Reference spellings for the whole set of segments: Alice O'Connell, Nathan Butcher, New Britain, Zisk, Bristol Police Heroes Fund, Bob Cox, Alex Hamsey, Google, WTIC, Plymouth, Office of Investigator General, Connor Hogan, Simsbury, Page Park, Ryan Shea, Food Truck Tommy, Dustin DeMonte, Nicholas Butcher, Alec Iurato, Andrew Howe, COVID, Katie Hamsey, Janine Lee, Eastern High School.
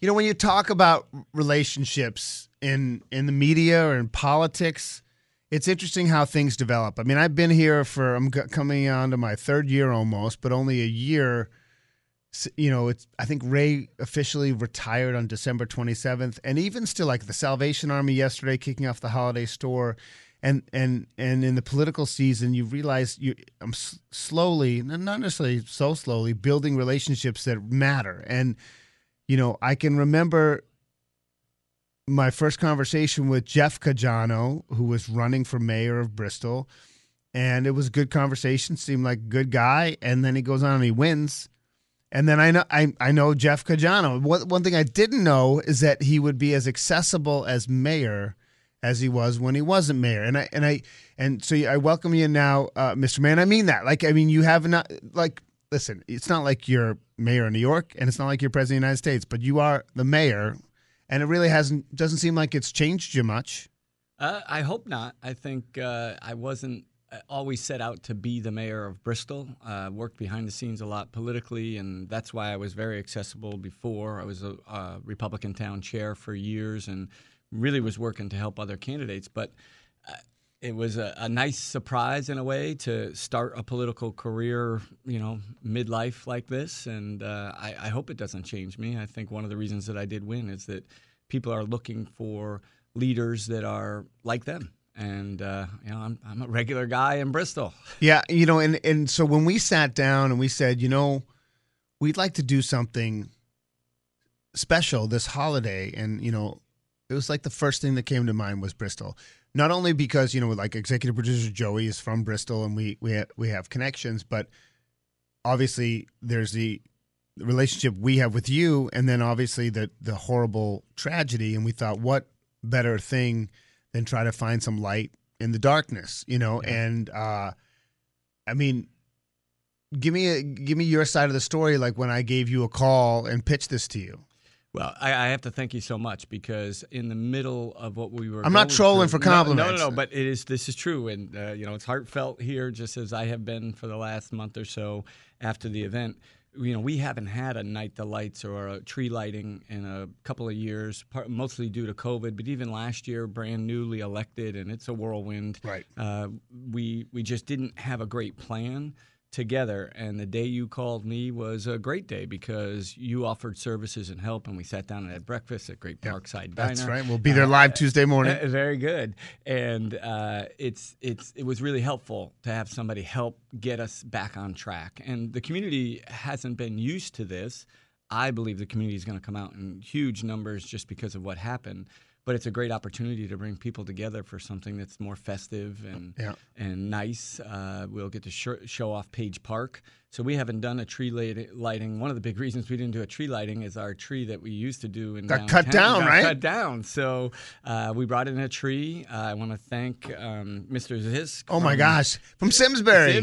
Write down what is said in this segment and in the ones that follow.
You know, when you talk about relationships in the media or in politics, it's interesting how things develop. I mean, I've been here for, I'm coming on to my 3rd year almost, but only a year. You know, it's, I think Ray officially retired on December 27th. And even still, like the Salvation Army yesterday kicking off the holiday store. And in the political season, you realize I'm slowly, not necessarily so slowly, building relationships that matter. And you know, I can remember my first conversation with Jeff Caggiano, who was running for mayor of Bristol, and it was a good conversation, seemed like a good guy, and then he goes on and he wins. And then I know Jeff Caggiano. One thing I didn't know is that he would be as accessible as mayor as he was when he wasn't mayor. And so I welcome you now, Mr. Mayor. And I mean that. Like, I mean, you have not, like, listen, it's not like you're mayor of New York, and it's not like you're president of the United States, but you are the mayor, and it really doesn't seem like it's changed you much. I hope not. I think I wasn't always set out to be the mayor of Bristol. Worked behind the scenes a lot politically, and that's why I was very accessible before. I was a Republican town chair for years and really was working to help other candidates, but it was a nice surprise in a way to start a political career, you know, midlife like this. And I hope it doesn't change me. I think one of the reasons that I did win is that people are looking for leaders that are like them. And, you know, I'm a regular guy in Bristol. Yeah, you know, and so when we sat down and we said, you know, we'd like to do something special this holiday. And, you know, it was like the first thing that came to mind was Bristol. Not only because, you know, like executive producer Joey is from Bristol and we have connections, but obviously there's the relationship we have with you, and then obviously the horrible tragedy. And we thought, what better thing than try to find some light in the darkness, you know? Yeah. And I mean, give me your side of the story, like when I gave you a call and pitched this to you. Well, I have to thank you so much because in the middle of what we were, I'm not trolling for compliments. No, but this is true, and you know, it's heartfelt here, just as I have been for the last month or so after the event. You know, we haven't had a night the lights or a tree lighting in a couple of years, mostly due to COVID. But even last year, brand newly elected, and it's a whirlwind. Right. We just didn't have a great plan together, and the day you called me was a great day because you offered services and help, and we sat down and had breakfast at Great Parkside Diner. That's right. We'll be there live Tuesday morning. Very good. And it was really helpful to have somebody help get us back on track. And the community hasn't been used to this. I believe the community is going to come out in huge numbers just because of what happened. But it's a great opportunity to bring people together for something that's more festive and nice. We'll get to show off Page Park. So we haven't done a tree lighting. One of the big reasons we didn't do a tree lighting is our tree that we used to do in downtown got cut down. So we brought in a tree. I want to thank Mr. Zisk. Oh, my gosh. From Simsbury.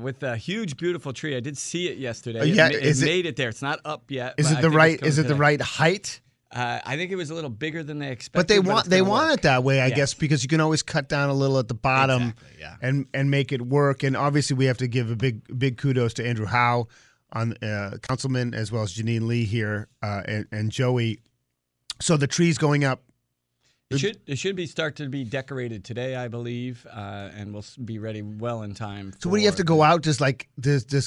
With a huge, beautiful tree. I did see it yesterday. It made it there. It's not up yet. Is it the right height? I think it was a little bigger than they expected. But they want it that way, I guess, because you can always cut down a little at the bottom and make it work. And obviously, we have to give a big kudos to Andrew Howe, councilman, as well as Janine Lee here and Joey. So the tree's going up. It should start to be decorated today, I believe, and we'll be ready well in time. So what do you have to go out? Does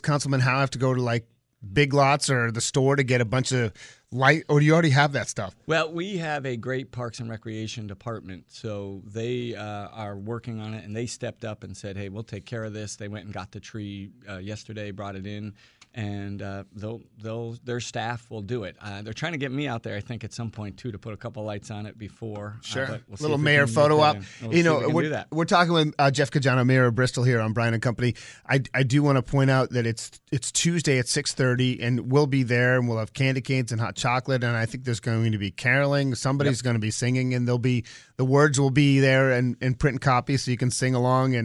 Councilman Howe have to go to like Big Lots or the store to get a bunch of light, or do you already have that stuff? Well, we have a great Parks and Recreation department, so they are working on it, and they stepped up and said, hey, we'll take care of this. They went and got the tree yesterday, brought it in, and their staff will do it. They're trying to get me out there, I think, at some point, too, to put a couple lights on it before. Sure. We'll little mayor photo op. We'll you know, we're talking with Jeff Caggiano, mayor of Bristol, here on Bryan & Company. I do want to point out that it's Tuesday at 6:30, and we'll be there, and we'll have candy canes and hot chocolate, and I think there's going to be caroling. Somebody's going to be singing, and there'll be the words will be there and print and copy, so you can sing along,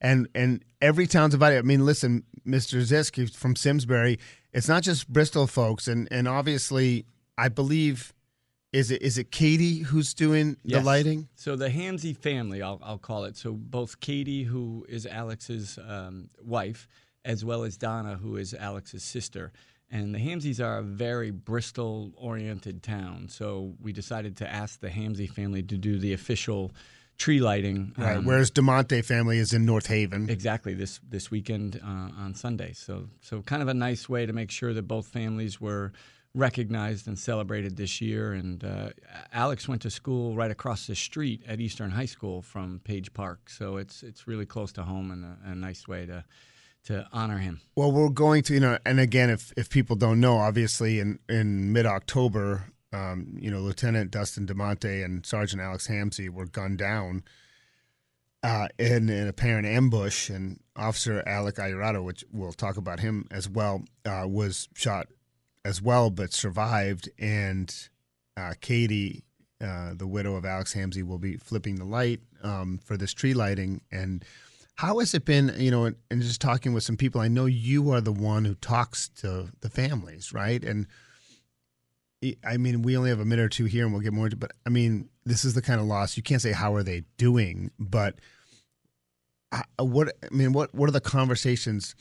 and every town's invited. I mean, listen, Mr. Zisk from Simsbury, it's not just Bristol folks, and obviously, I believe is it Katie who's doing the lighting? So the Hamsey family, I'll call it. So both Katie, who is Alex's wife, as well as Donna, who is Alex's sister. And the Hamseys are a very Bristol-oriented town, so we decided to ask the Hamsey family to do the official tree lighting. Right, whereas DeMonte family is in North Haven. Exactly, this weekend on Sunday. So kind of a nice way to make sure that both families were recognized and celebrated this year. And Alex went to school right across the street at Eastern High School from Page Park, so it's really close to home and a nice way to honor him. Well, we're going to, you know, and again, if people don't know, obviously in mid-October, Lieutenant Dustin DeMonte and Sergeant Alex Hamsey were gunned down in an apparent ambush, and Officer Alec Iurato, which we'll talk about him as well, was shot as well but survived, and Katie, the widow of Alex Hamsey, will be flipping the light for this tree lighting. And how has it been, you know, and just talking with some people, I know you are the one who talks to the families, right? And, I mean, we only have a minute or two here and we'll get more into it, but, I mean, this is the kind of loss. You can't say how are they doing, but what are the conversations,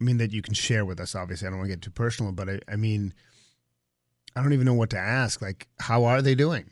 I mean, that you can share with us, obviously. I don't want to get too personal, but, I mean, I don't even know what to ask. Like, how are they doing?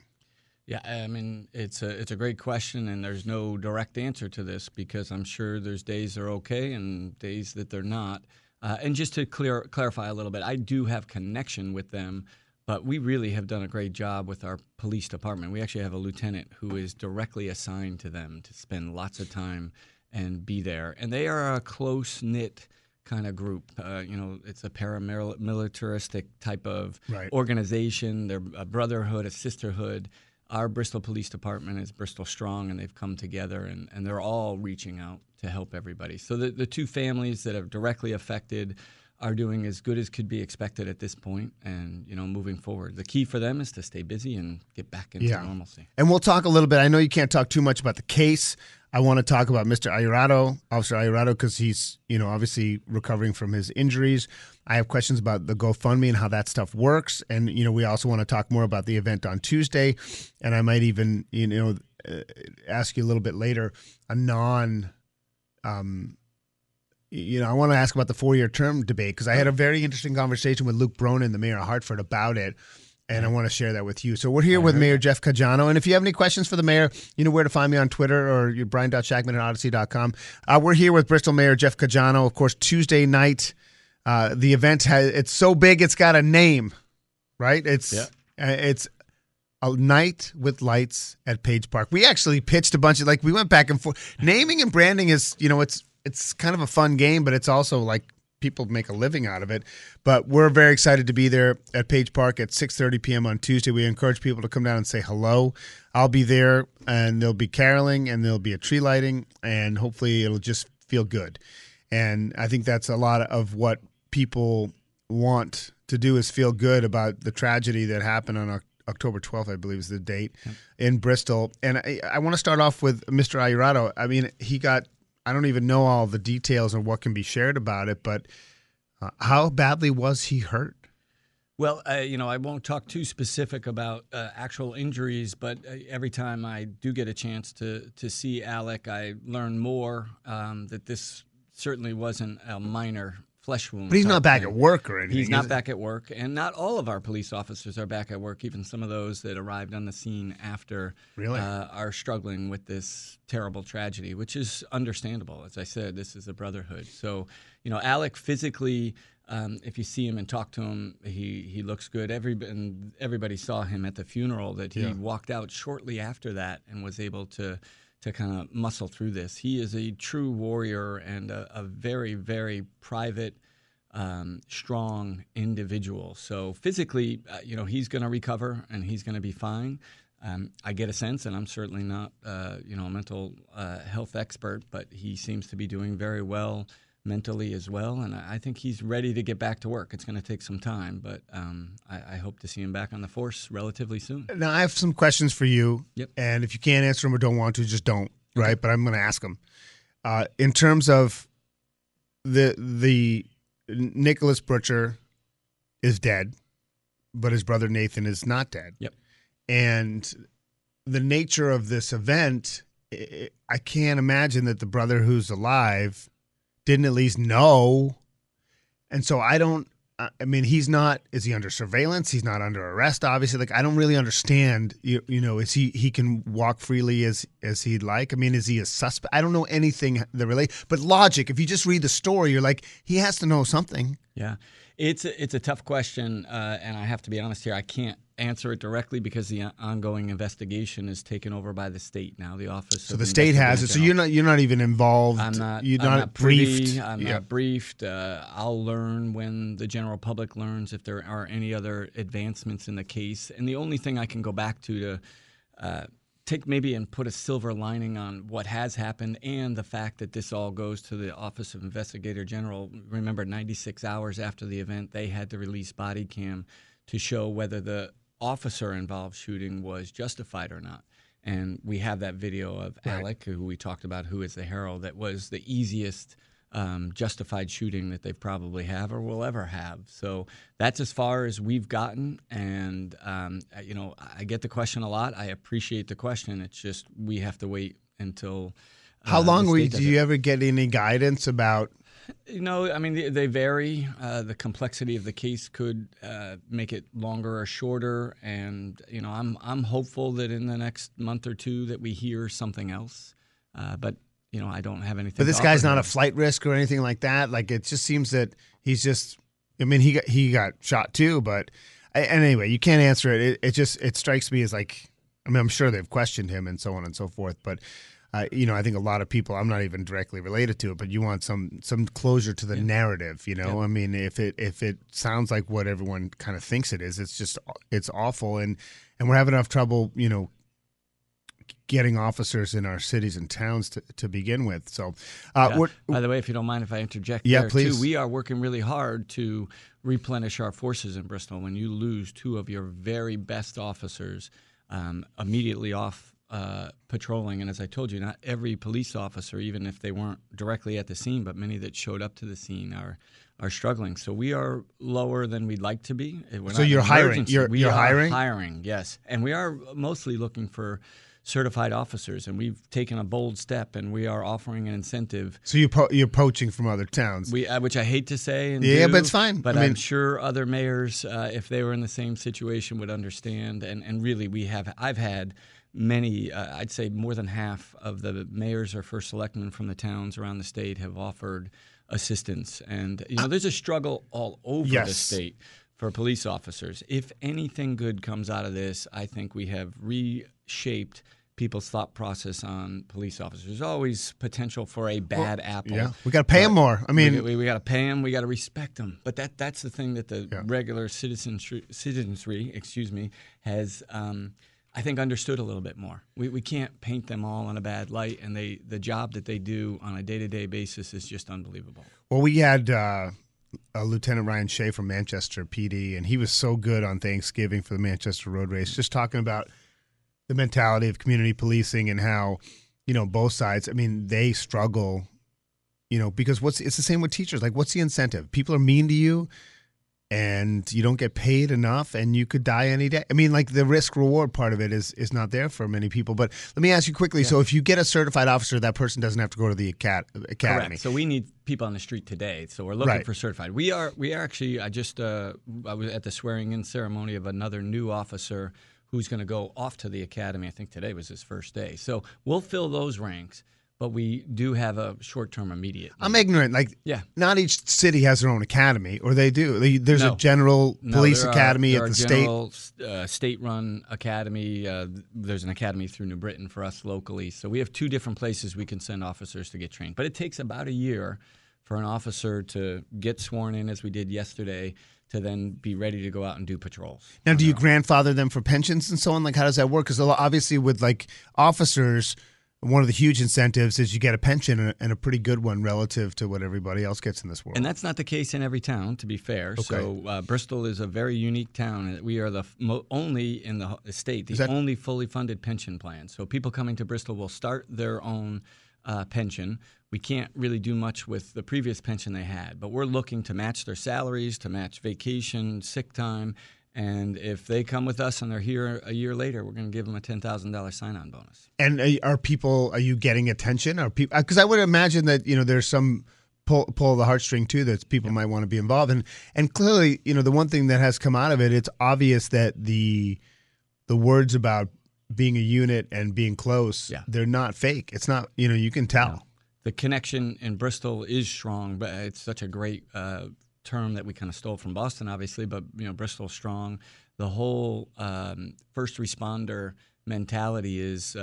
Yeah, I mean, it's a great question, and there's no direct answer to this because I'm sure there's days they're okay and days that they're not. And just to clarify a little bit, I do have connection with them, but we really have done a great job with our police department. We actually have a lieutenant who is directly assigned to them to spend lots of time and be there. And they are a close-knit kind of group. It's a paramilitaristic type of organization. They're a brotherhood, a sisterhood. Our Bristol Police Department is Bristol Strong, and they've come together, and they're all reaching out to help everybody. So the two families that are directly affected are doing as good as could be expected at this point, and, you know, moving forward. The key for them is to stay busy and get back into normalcy. And we'll talk a little bit. I know you can't talk too much about the case. I want to talk about Mr. Iurato, Officer Iurato, because he's, you know, obviously recovering from his injuries. I have questions about the GoFundMe and how that stuff works. And, you know, we also want to talk more about the event on Tuesday. And I might even, you know, ask you a little bit later, a I want to ask about the four-year term debate, because I had a very interesting conversation with Luke Bronin, the mayor of Hartford, about it, and I want to share that with you. So we're here with Mayor Jeff Caggiano, and if you have any questions for the mayor, you know where to find me on Twitter or brian.shackman@odyssey.com. We're here with Bristol Mayor Jeff Caggiano. Of course, Tuesday night, the event, it's so big it's got a name, right? It's A Night with Lights at Page Park. We actually pitched a bunch of, like, we went back and forth. Naming and branding is, you know, it's kind of a fun game, but it's also like people make a living out of it. But we're very excited to be there at Page Park at 6:30 p.m. on Tuesday. We encourage people to come down and say hello. I'll be there, and there'll be caroling, and there'll be a tree lighting, and hopefully it'll just feel good. And I think that's a lot of what people want to do, is feel good about the tragedy that happened on October 12th, I believe is the date, in Bristol. And I want to start off with Mr. Iurato. I mean, he got... I don't even know all the details and what can be shared about it, but how badly was he hurt? Well, I won't talk too specific about actual injuries, but every time I do get a chance to see Alec, I learn more that this certainly wasn't a minor flesh wound. But he's not back at work or anything. He's not back at work, and not all of our police officers are back at work. Even some of those that arrived on the scene after are struggling with this terrible tragedy, which is understandable. As I said, this is a brotherhood. So, you know, Alec physically If you see him and talk to him, he looks good. Everybody saw him at the funeral that he walked out shortly after that and was able to kind of muscle through this. He is a true warrior and a very, very private, strong individual. So physically, he's going to recover and he's going to be fine. I get a sense, and I'm certainly not, a mental health expert, but he seems to be doing very well mentally as well, and I think he's ready to get back to work. It's going to take some time, but I hope to see him back on the force relatively soon. Now, I have some questions for you, and if you can't answer them or don't want to, just don't, right? But I'm going to ask them. In terms of the Nicholas Butcher is dead, but his brother Nathan is not dead. Yep. And the nature of this event, I can't imagine that the brother who's alive didn't at least know. And so he's not, is he under surveillance? He's not under arrest, obviously. Like, I don't really understand, is he can walk freely as he'd like? I mean, is he a suspect? I don't know anything that relates. But logic, if you just read the story, you're like, he has to know something. Yeah. It's a tough question, and I have to be honest here. I can't answer it directly because the ongoing investigation is taken over by the state now. The office. So the state has it. So you're not even involved. I'm not. I'm not briefed. I'll learn when the general public learns if there are any other advancements in the case. And the only thing I can go back to take maybe and put a silver lining on what has happened and the fact that this all goes to the Office of Investigator General. Remember, 96 hours after the event, they had to release body cam to show whether the officer-involved shooting was justified or not. And we have that video of Alec, who we talked about, who is the hero, that was the easiest justified shooting that they probably have or will ever have. So that's as far as we've gotten. And, I get the question a lot. I appreciate the question. It's just we have to wait until how long do you ever get any guidance about? They vary. The complexity of the case could make it longer or shorter. And, I'm hopeful that in the next month or two that we hear something else. But I don't have anything. But this guy's not a flight risk or anything like that. Like, it just seems that he's just – I mean, he got shot too. But – and anyway, you can't answer it. It strikes me as like – I mean, I'm sure they've questioned him and so on and so forth. But – I think a lot of people, I'm not even directly related to it, but you want some closure to the narrative, Yeah. I mean, if it sounds like what everyone kind of thinks it is, it's awful. And we're having enough trouble, getting officers in our cities and towns to begin with. So, by the way, if you don't mind if I interject there, please. Too, we are working really hard to replenish our forces in Bristol. When you lose two of your very best officers immediately off patrolling, and as I told you, not every police officer, even if they weren't directly at the scene, but many that showed up to the scene are struggling. So we are lower than we'd like to be. So you're hiring. We are hiring, yes, and we are mostly looking for certified officers, and we've taken a bold step, and we are offering an incentive. So you're poaching from other towns. Which I hate to say. But it's fine. But I'm sure other mayors, if they were in the same situation, would understand. And really, I've had many, I'd say more than half of the mayors or first selectmen from the towns around the state have offered assistance. And, there's a struggle all over the state for police officers. If anything good comes out of this, I think we have reshaped people's thought process on police officers. There's always potential for a bad apple. Yeah, we got to pay them more. I mean, we got to pay them. We got to respect them. But that's the thing that the regular citizenry has, I think, understood a little bit more. We can't paint them all in a bad light, and the job that they do on a day-to-day basis is just unbelievable. Well, we had Lieutenant Ryan Shea from Manchester PD, and he was so good on Thanksgiving for the Manchester Road Race, just talking about the mentality of community policing and how, both sides, I mean, they struggle, because it's the same with teachers. Like, what's the incentive? People are mean to you and you don't get paid enough and you could die any day. I mean, like, the risk reward part of it is not there for many people. But let me ask you quickly. Yeah. So if you get a certified officer, that person doesn't have to go to the academy. Correct. So we need people on the street today. So we're looking for certified. We are actually, I was at the swearing in ceremony of another new officer who's going to go off to the academy. I think today was his first day. So we'll fill those ranks. But we do have a short-term immediate. I'm ignorant. Like, yeah, not each city has their own academy, or they do. There's a general police academy at the state. State-run academy. There's an academy through New Britain for us locally. So we have two different places we can send officers to get trained. But it takes about a year for an officer to get sworn in, as we did yesterday, to then be ready to go out and do patrols. Now, do you grandfather them for pensions and so on? Like, how does that work? Because obviously with, like, officers, one of the huge incentives is you get a pension and a pretty good one relative to what everybody else gets in this world. And that's not the case in every town, to be fair. Okay. So Bristol is a very unique town. We are the only in the state, the only fully funded pension plan. So people coming to Bristol will start their own pension. We can't really do much with the previous pension they had, but we're looking to match their salaries, to match vacation, sick time. And if they come with us and they're here a year later, we're going to give them a $10,000 sign-on bonus. And are you getting attention? Are people? Because I would imagine that, you know, there's some pull of the heartstring too that people might want to be involved in. And clearly, you know, the one thing that has come out of it, it's obvious that the words about being a unit and being close, they're not fake. It's not, you know, you can tell. No. The connection in Bristol is strong, but it's such a great term that we kind of stole from Boston, obviously, but, you know, Bristol strong. The whole first responder mentality is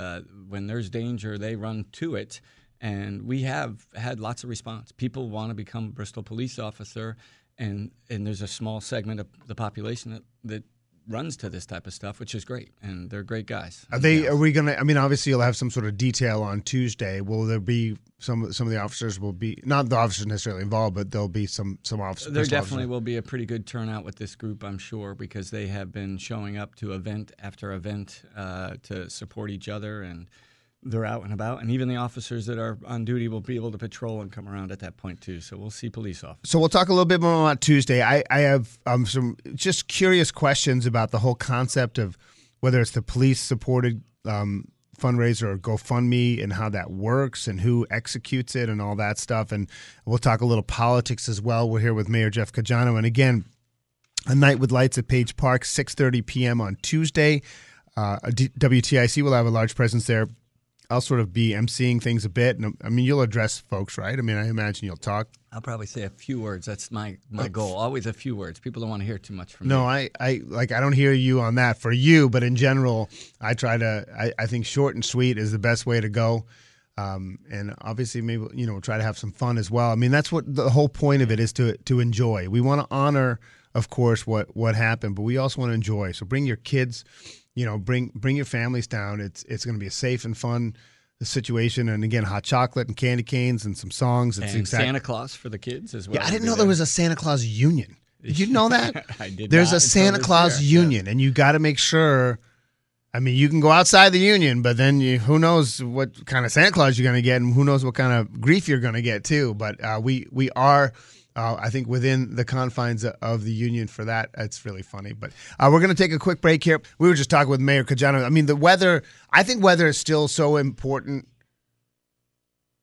when there's danger, they run to it. And we have had lots of response. People want to become a Bristol police officer, and there's a small segment of the population that runs to this type of stuff, which is great, and they're great guys. Are we going to, I mean, obviously you'll have some sort of detail on Tuesday. Will there be some of the officers will be, not the officers necessarily involved, but there'll be some officers. There definitely will be a pretty good turnout with this group, I'm sure, because they have been showing up to event after event to support each other, and they're out and about, and even the officers that are on duty will be able to patrol and come around at that point too. So we'll see police officers. So we'll talk a little bit more about Tuesday. I have some just curious questions about the whole concept of whether it's the police-supported fundraiser or GoFundMe and how that works and who executes it and all that stuff. And we'll talk a little politics as well. We're here with Mayor Jeff Caggiano. And again, a night with lights at Page Park, 6:30 p.m. on Tuesday. WTIC will have a large presence there. I'll sort of be emceeing things a bit. And, I mean, you'll address folks, right? I mean, I imagine you'll talk. I'll probably say a few words. That's my goal, always a few words. People don't want to hear too much from me. No, I don't hear you on that for you, but in general, I think short and sweet is the best way to go. And obviously, maybe, you know, try to have some fun as well. I mean, that's what the whole point of it is, to enjoy. We want to honor, of course, what happened, but we also want to enjoy. So bring your kids. You know, bring your families down. It's going to be a safe and fun situation. And again, hot chocolate and candy canes and some songs. It's Santa Claus for the kids as well. Yeah, I didn't know there was a Santa Claus union. Did you know that? I did. There's a Santa Claus union, and you got to make sure. I mean, you can go outside the union, but then who knows what kind of Santa Claus you're going to get, and who knows what kind of grief you're going to get too. But we are. I think within the confines of the union for that, it's really funny. But we're going to take a quick break here. We were just talking with Mayor Caggiano. I mean, the weather, I think weather is still so important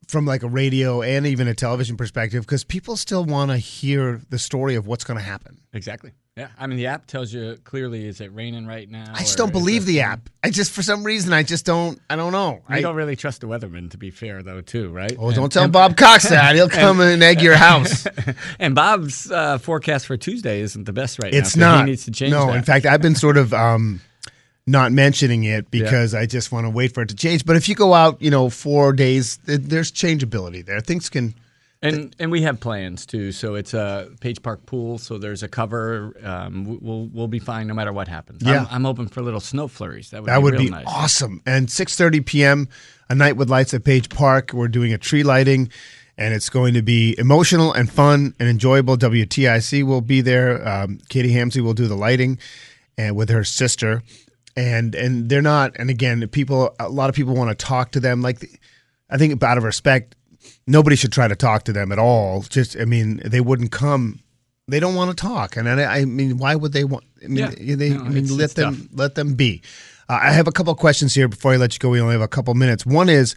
from like a radio and even a television perspective, because people still want to hear the story of what's going to happen. Exactly. Yeah. I mean, the app tells you clearly, is it raining right now? I just don't believe the app. I just, for some reason, I don't know. I don't really trust the weatherman, to be fair, though, too, right? Oh, don't tell Bob Cox that. He'll come and egg your house. And Bob's forecast for Tuesday isn't the best right now. It's not. He needs to change that. No, in fact, I've been sort of not mentioning it because I just want to wait for it to change. But if you go out, you know, 4 days, there's changeability there. Things can... And we have plans too. So it's a Page Park pool. So there's a cover. We'll be fine no matter what happens. Yeah. I'm hoping for little snow flurries. That would be awesome. And 6:30 p.m. a night with lights at Page Park. We're doing a tree lighting, and it's going to be emotional and fun and enjoyable. WTIC will be there. Katie Hamsey will do the lighting, and with her sister. And they're not. And again, a lot of people want to talk to them. Like, I think out of respect. Nobody should try to talk to them at all. Just, I mean, they wouldn't come. They don't want to talk, and I mean, why would they want? I mean, let them be. I have a couple of questions here before I let you go. We only have a couple minutes. One is,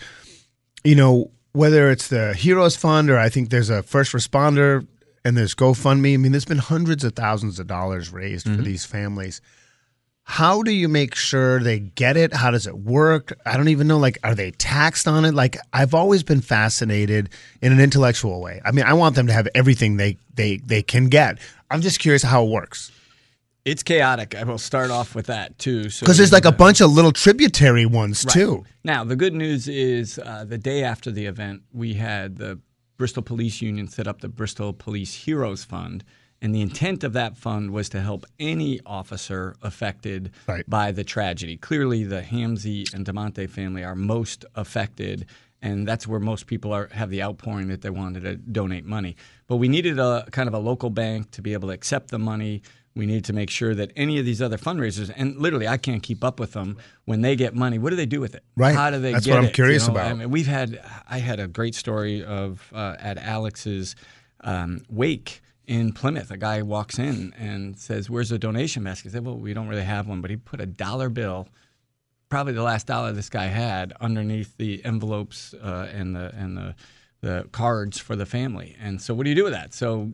you know, whether it's the Heroes Fund or I think there's a first responder and there's GoFundMe. I mean, there's been hundreds of thousands of dollars raised for these families. How do you make sure they get it? How does it work? I don't even know, like, are they taxed on it? Like, I've always been fascinated in an intellectual way. I mean, I want them to have everything they can get. I'm just curious how it works. It's chaotic. I will start off with that, too. Because there's like a bunch of little tributary ones, right, too. Now, the good news is the day after the event, we had the Bristol Police Union set up the Bristol Police Heroes Fund. And the intent of that fund was to help any officer affected by the tragedy. Clearly, the Hamsey and DeMonte family are most affected, and that's where most people are, have the outpouring that they wanted to donate money. But we needed a kind of a local bank to be able to accept the money. We needed to make sure that any of these other fundraisers, and literally I can't keep up with them, when they get money, what do they do with it? Right. How do they get it? That's what I'm curious about. I mean, I had a great story of at Alex's wake in Plymouth. A guy walks in and says, "Where's the donation basket?" I said, "Well, we don't really have one," but he put a dollar bill, probably the last dollar this guy had, underneath the envelopes and the cards for the family. And so, what do you do with that? So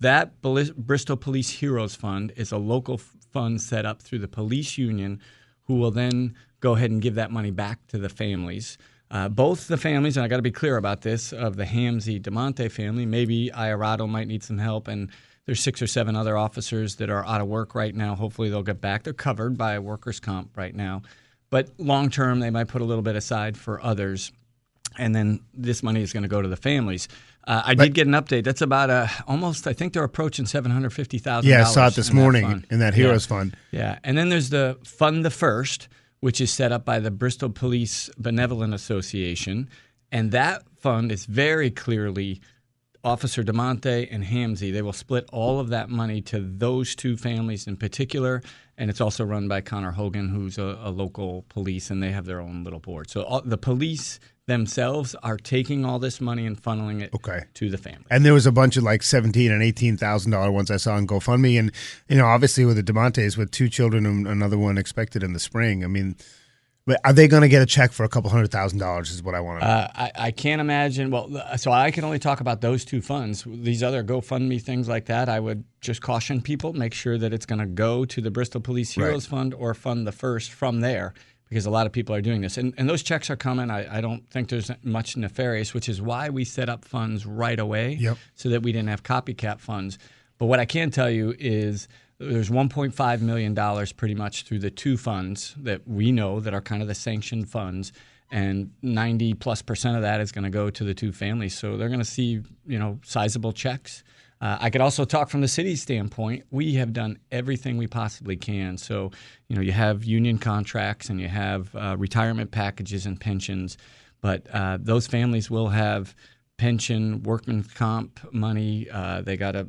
that Bristol Police Heroes Fund is a local fund set up through the police union, who will then go ahead and give that money back to the families. Both the families, and I got to be clear about this, of the Hamsey DeMonte family. Maybe Iurato might need some help, and there's 6 or 7 other officers that are out of work right now. Hopefully they'll get back. They're covered by workers' comp right now. But long term, they might put a little bit aside for others, and then this money is going to go to the families. I did get an update. That's about almost, I think they're approaching $750,000. Yeah, I saw it this morning in that Heroes Fund. Yeah, and then there's the Fund the First, which is set up by the Bristol Police Benevolent Association. And that fund is very clearly Officer DeMonte and Hamsey. They will split all of that money to those two families in particular. And it's also run by Connor Hogan, who's a local police, and they have their own little board. So the police themselves are taking all this money and funneling it to the family. And there was a bunch of like $17,000 and $18,000 ones I saw on GoFundMe. And, you know, obviously with the DeMontes, with 2 children and another one expected in the spring, I mean, but are they going to get a check for a couple $100,000 is what I want to know. I can't imagine. Well, so I can only talk about those two funds. These other GoFundMe things like that, I would just caution people, make sure that it's going to go to the Bristol Police Heroes Fund or Fund the First from there, because a lot of people are doing this. And those checks are coming. I don't think there's much nefarious, which is why we set up funds right away so that we didn't have copycat funds. But what I can tell you is there's $1.5 million pretty much through the 2 funds that we know that are kind of the sanctioned funds, and 90+% of that is going to go to the 2 families. So they're going to see, you know, sizable checks. I could also talk from the city's standpoint. We have done everything we possibly can. So, you know, you have union contracts and you have retirement packages and pensions, but those families will have pension, workman's comp money. They got a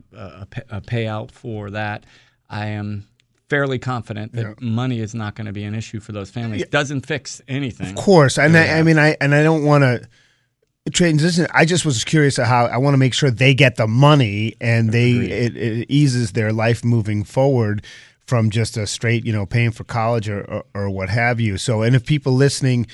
payout for that. I am fairly confident that money is not going to be an issue for those families. It doesn't fix anything. Of course, and I mean I don't want to transition. I just was curious at how I want to make sure they get the money and it eases their life moving forward from just a straight, you know, paying for college or what have you. So, and if people listening,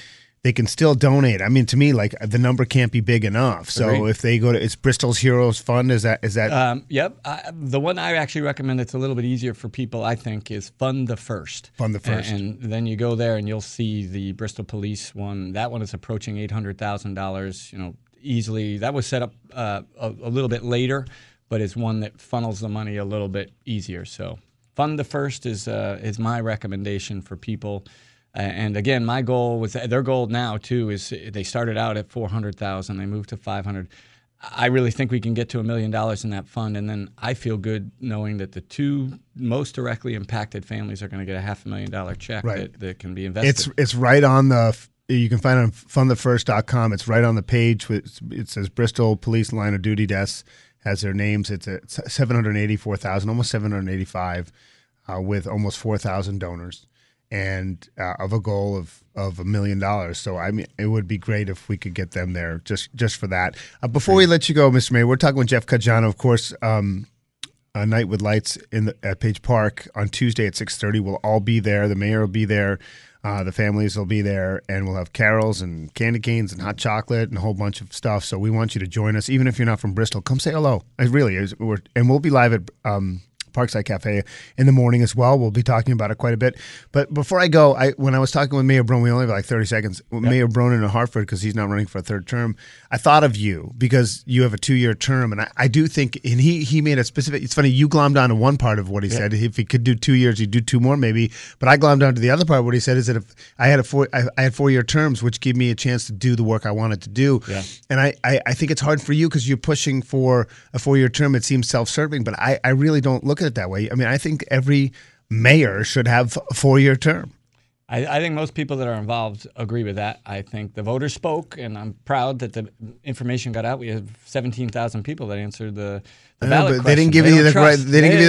they can still donate. I mean, to me, like, the number can't be big enough. So if they go to, it's Bristol's Heroes Fund. Is that? Yep. The one I actually recommend that's a little bit easier for people, I think, is Fund the First. Fund the First. And then you go there and you'll see the Bristol Police one. That one is approaching $800,000, you know, easily. That was set up a little bit later, but it's one that funnels the money a little bit easier. So Fund the First is my recommendation for people. And again, my goal was, their goal now too is, they started out at $400,000, they moved to $500,000. I really think we can get to $1 million in that fund, and then I feel good knowing that the 2 most directly impacted families are going to get a $500,000 check that can be invested. It's right on the, you can find it on fundthefirst.com. It's right on the page. It says Bristol Police Line of Duty Desk has their names. It's at 784,000, almost 785, with almost 4,000 donors. And of a goal of $1 million. So, I mean, it would be great if we could get them there just for that. Before we let you go, Mr. Mayor, we're talking with Jeff Caggiano, of course, a night with lights at Page Park on Tuesday at 6:30. We'll all be there. The mayor will be there. The families will be there. And we'll have carols and candy canes and hot chocolate and a whole bunch of stuff. So we want you to join us. Even if you're not from Bristol, come say hello. It really is. And we'll be live at Parkside Cafe in the morning as well. We'll be talking about it quite a bit. But before I go, when I was talking with Mayor Bronin, we only have like 30 seconds, with Mayor Bronin in Hartford, because he's not running for a third term, I thought of you because you have a 2-year term. And I do think, and he made a specific, it's funny, you glommed on to one part of what he said. If he could do 2 years, he'd do 2 more maybe. But I glommed on to the other part. What he said is that if I had 4-year terms, which gave me a chance to do the work I wanted to do. Yeah. And I think it's hard for you because you're pushing for a 4-year term. It seems self-serving, but I really don't look at it that way. I mean, I think every mayor should have a 4-year term. I think most people that are involved agree with that. I think the voters spoke, and I'm proud that the information got out. We have 17,000 people that answered the ballot question. They didn't give you the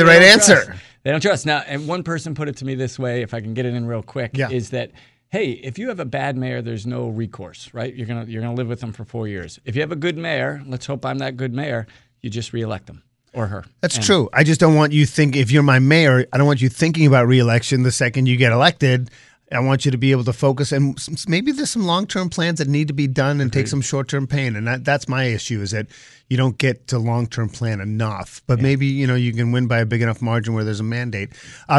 right answer. They don't trust. Now, and one person put it to me this way, if I can get it in real quick, is that, hey, if you have a bad mayor, there's no recourse, right? You're gonna live with them for 4 years. If you have a good mayor, let's hope I'm that good mayor, you just reelect them. Or her. That's true. I just don't want you think if you're my mayor, I don't want you thinking about reelection the second you get elected. I want you to be able to focus, and maybe there's some long-term plans that need to be done and take some short-term pain, and that's my issue, is that you don't get to long-term plan enough, but maybe you can win by a big enough margin where there's a mandate.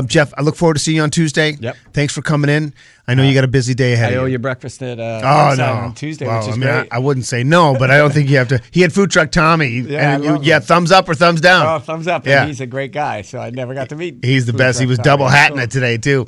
Jeff, I look forward to seeing you on Tuesday. Yep. Thanks for coming in. I know you got a busy day ahead. I owe you breakfast at on Tuesday, which is great. I wouldn't say no, but I don't think you have to. He had Food Truck Tommy. Thumbs up or thumbs down? Oh, thumbs up. Yeah. He's a great guy, so I never got to meet. He's the best. He was double hatting it today, too.